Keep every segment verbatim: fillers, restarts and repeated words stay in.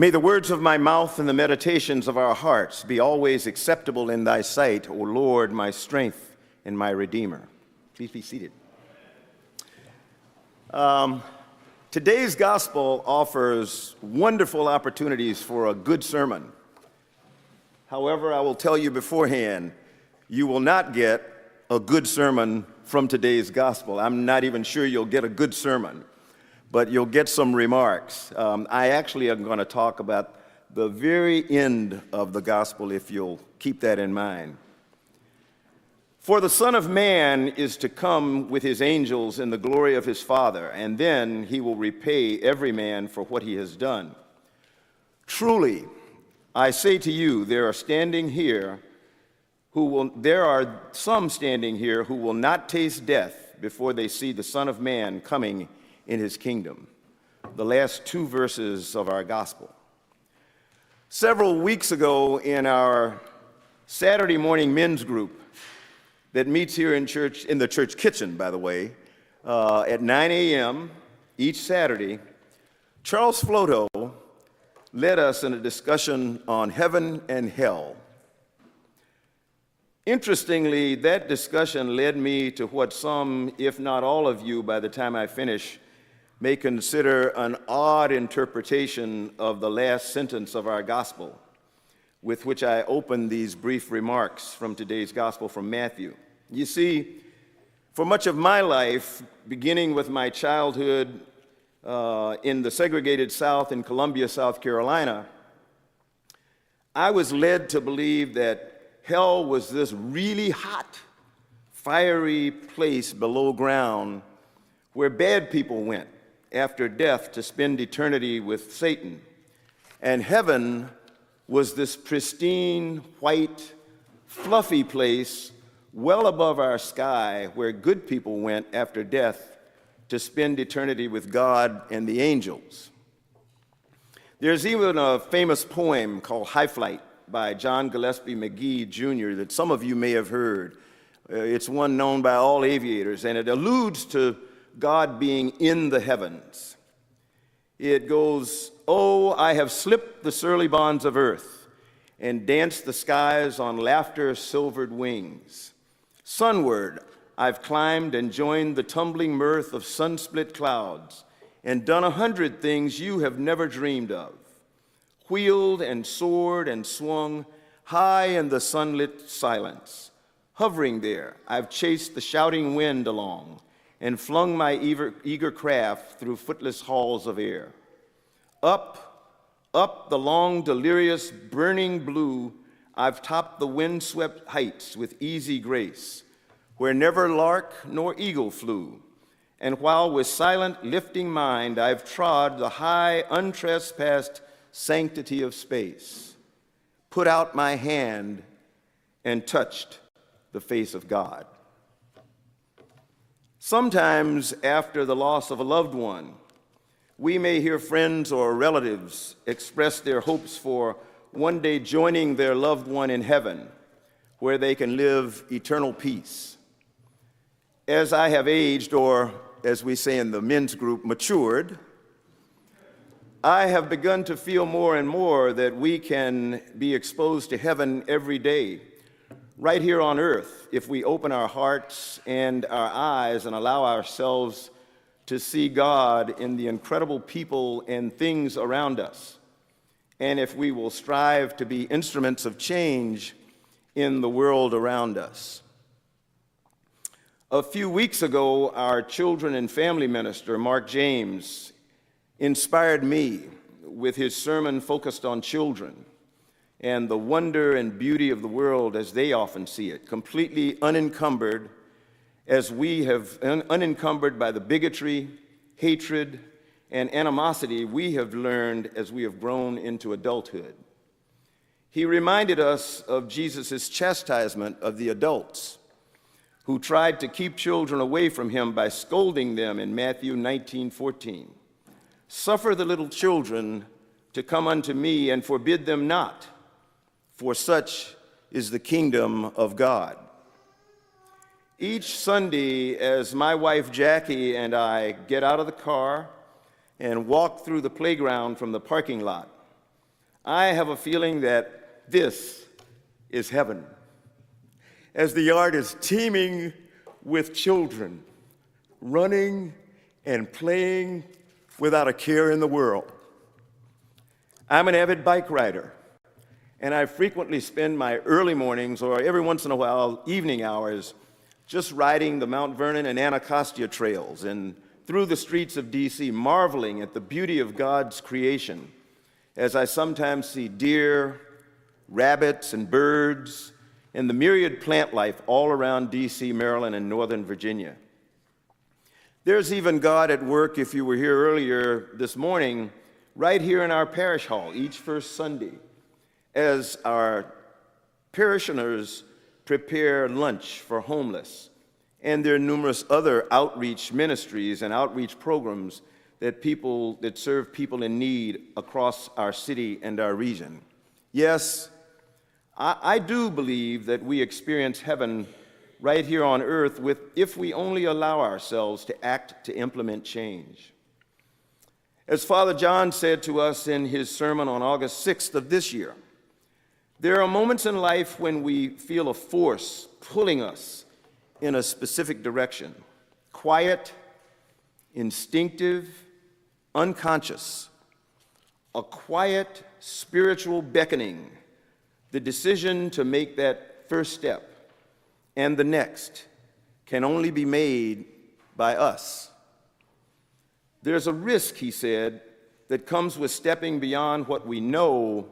May the words of my mouth and the meditations of our hearts be always acceptable in thy sight, O Lord, my strength and my Redeemer. Please be seated. Um, today's gospel offers wonderful opportunities for a good sermon. However, I will tell you beforehand, you will not get a good sermon from today's gospel. I'm not even sure you'll get a good sermon, but you'll get some remarks. Um, I actually am going to talk about the very end of the gospel, if you'll keep that in mind. For the Son of Man is to come with his angels in the glory of his Father, and then he will repay every man for what he has done. Truly, I say to you, there are standing here who will, there are some standing here who will not taste death before they see the Son of Man coming in his kingdom. The last two verses of our gospel. Several weeks ago in our Saturday morning men's group that meets here in church, in the church kitchen, by the way, uh, at nine a.m. each Saturday, Charles Floto led us in a discussion on heaven and hell. Interestingly, that discussion led me to what some, if not all of you, by the time I finish, may consider an odd interpretation of the last sentence of our gospel, with which I open these brief remarks from today's gospel from Matthew. You see, for much of my life, beginning with my childhood uh, in the segregated South in Columbia, South Carolina, I was led to believe that hell was this really hot, fiery place below ground where bad people went after death to spend eternity with Satan. And heaven was this pristine, white, fluffy place well above our sky where good people went after death to spend eternity with God and the angels. There's even a famous poem called High Flight by John Gillespie McGee, Junior, that some of you may have heard. Uh, it's one known by all aviators, and it alludes to God being in the heavens. It goes, "Oh, I have slipped the surly bonds of earth and danced the skies on laughter's silvered wings. Sunward, I've climbed and joined the tumbling mirth of sunsplit clouds and done a hundred things you have never dreamed of. Wheeled and soared and swung high in the sunlit silence. Hovering there, I've chased the shouting wind along and flung my eager, eager craft through footless halls of air. Up, up the long, delirious, burning blue, I've topped the windswept heights with easy grace, where never lark nor eagle flew. And while with silent, lifting mind, I've trod the high, untrespassed sanctity of space, put out my hand and touched the face of God." Sometimes after the loss of a loved one, we may hear friends or relatives express their hopes for one day joining their loved one in heaven, where they can live eternal peace. As I have aged, or as we say in the men's group, matured, I have begun to feel more and more that we can be exposed to heaven every day, right here on earth, if we open our hearts and our eyes and allow ourselves to see God in the incredible people and things around us, and if we will strive to be instruments of change in the world around us. A few weeks ago, our children and family minister, Mark James, inspired me with his sermon focused on children and the wonder and beauty of the world as they often see it, completely unencumbered, as we have un- unencumbered by the bigotry, hatred, and animosity we have learned as we have grown into adulthood. He reminded us of Jesus' chastisement of the adults who tried to keep children away from him by scolding them in Matthew nineteen fourteen. "Suffer the little children to come unto me, and forbid them not, for such is the kingdom of God." Each Sunday, as my wife Jackie and I get out of the car and walk through the playground from the parking lot, I have a feeling that this is heaven. As the yard is teeming with children, running and playing without a care in the world. I'm an avid bike rider, and I frequently spend my early mornings or every once in a while evening hours just riding the Mount Vernon and Anacostia trails and through the streets of D C, marveling at the beauty of God's creation, as I sometimes see deer, rabbits, and birds, and the myriad plant life all around D C, Maryland, and Northern Virginia. There's even God at work, if you were here earlier this morning, right here in our parish hall each first Sunday, as our parishioners prepare lunch for homeless and their numerous other outreach ministries and outreach programs that people that serve people in need across our city and our region. Yes, I, I do believe that we experience heaven right here on earth with, if we only allow ourselves to act to implement change. As Father John said to us in his sermon on August sixth of this year, there are moments in life when we feel a force pulling us in a specific direction, quiet, instinctive, unconscious, a quiet spiritual beckoning, the decision to make that first step and the next can only be made by us. There's a risk, he said, that comes with stepping beyond what we know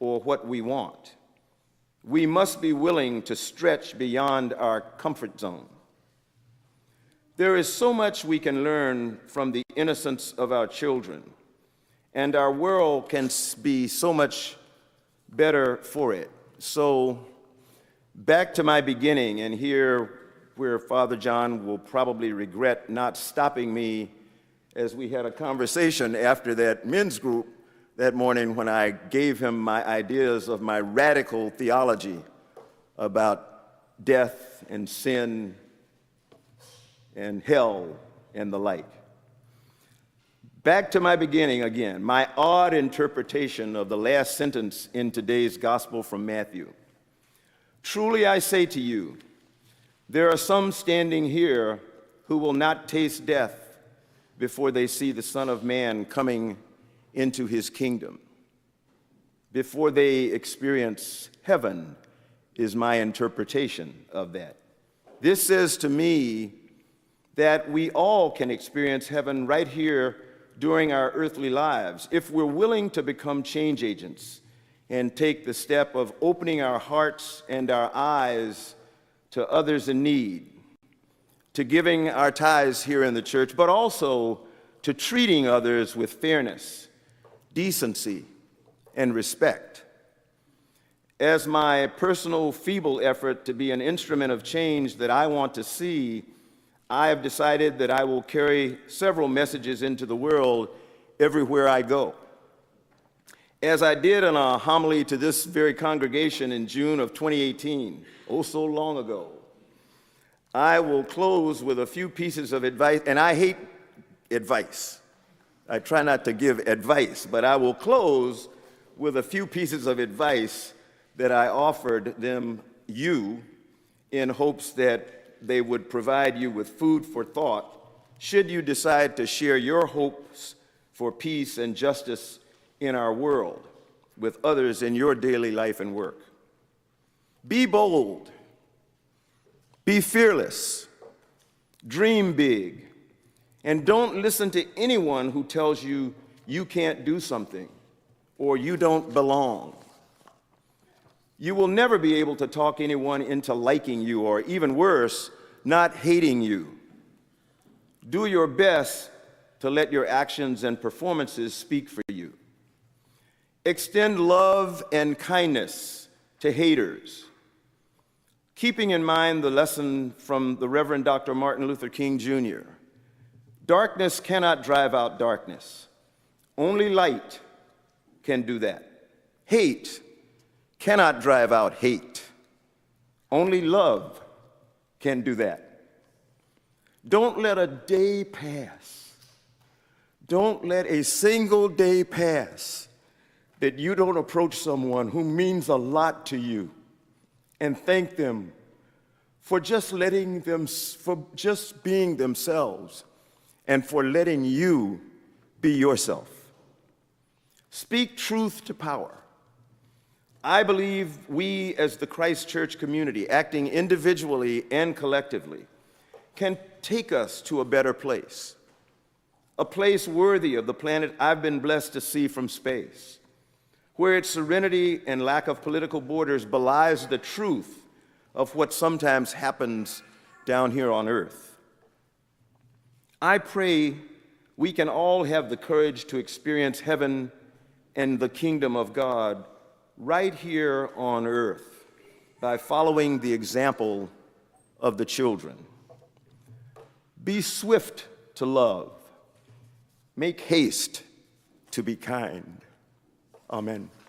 or what we want. We must be willing to stretch beyond our comfort zone. There is so much we can learn from the innocence of our children, and our world can be so much better for it. So, back to my beginning, and here where Father John will probably regret not stopping me as we had a conversation after that men's group that morning when I gave him my ideas of my radical theology about death and sin and hell and the like. Back to my beginning again, my odd interpretation of the last sentence in today's gospel from Matthew. Truly I say to you, there are some standing here who will not taste death before they see the Son of Man coming into his kingdom. Before they experience heaven is my interpretation of that. This says to me that we all can experience heaven right here during our earthly lives if we're willing to become change agents and take the step of opening our hearts and our eyes to others in need, to giving our tithes here in the church, but also to treating others with fairness, decency, and respect. As my personal feeble effort to be an instrument of change that I want to see, I have decided that I will carry several messages into the world everywhere I go. As I did in a homily to this very congregation in June of twenty eighteen, oh so long ago, I will close with a few pieces of advice, and I hate advice. I try not to give advice, but I will close with a few pieces of advice that I offered them, you, in hopes that they would provide you with food for thought should you decide to share your hopes for peace and justice in our world, with others in your daily life and work. Be bold, be fearless, dream big, and don't listen to anyone who tells you you can't do something or you don't belong. You will never be able to talk anyone into liking you or even worse, not hating you. Do your best to let your actions and performances speak for you. Extend love and kindness to haters, keeping in mind the lesson from the Reverend Doctor Martin Luther King, Junior Darkness cannot drive out darkness. Only light can do that. Hate cannot drive out hate. Only love can do that. Don't let a day pass. Don't let a single day pass that you don't approach someone who means a lot to you and thank them for just letting them, for just being themselves and for letting you be yourself. Speak truth to power. I believe we as the Christ Church community, acting individually and collectively, can take us to a better place, a place worthy of the planet I've been blessed to see from space, where its serenity and lack of political borders belies the truth of what sometimes happens down here on Earth. I pray we can all have the courage to experience heaven and the kingdom of God right here on earth by following the example of the children. Be swift to love. Make haste to be kind. Amen.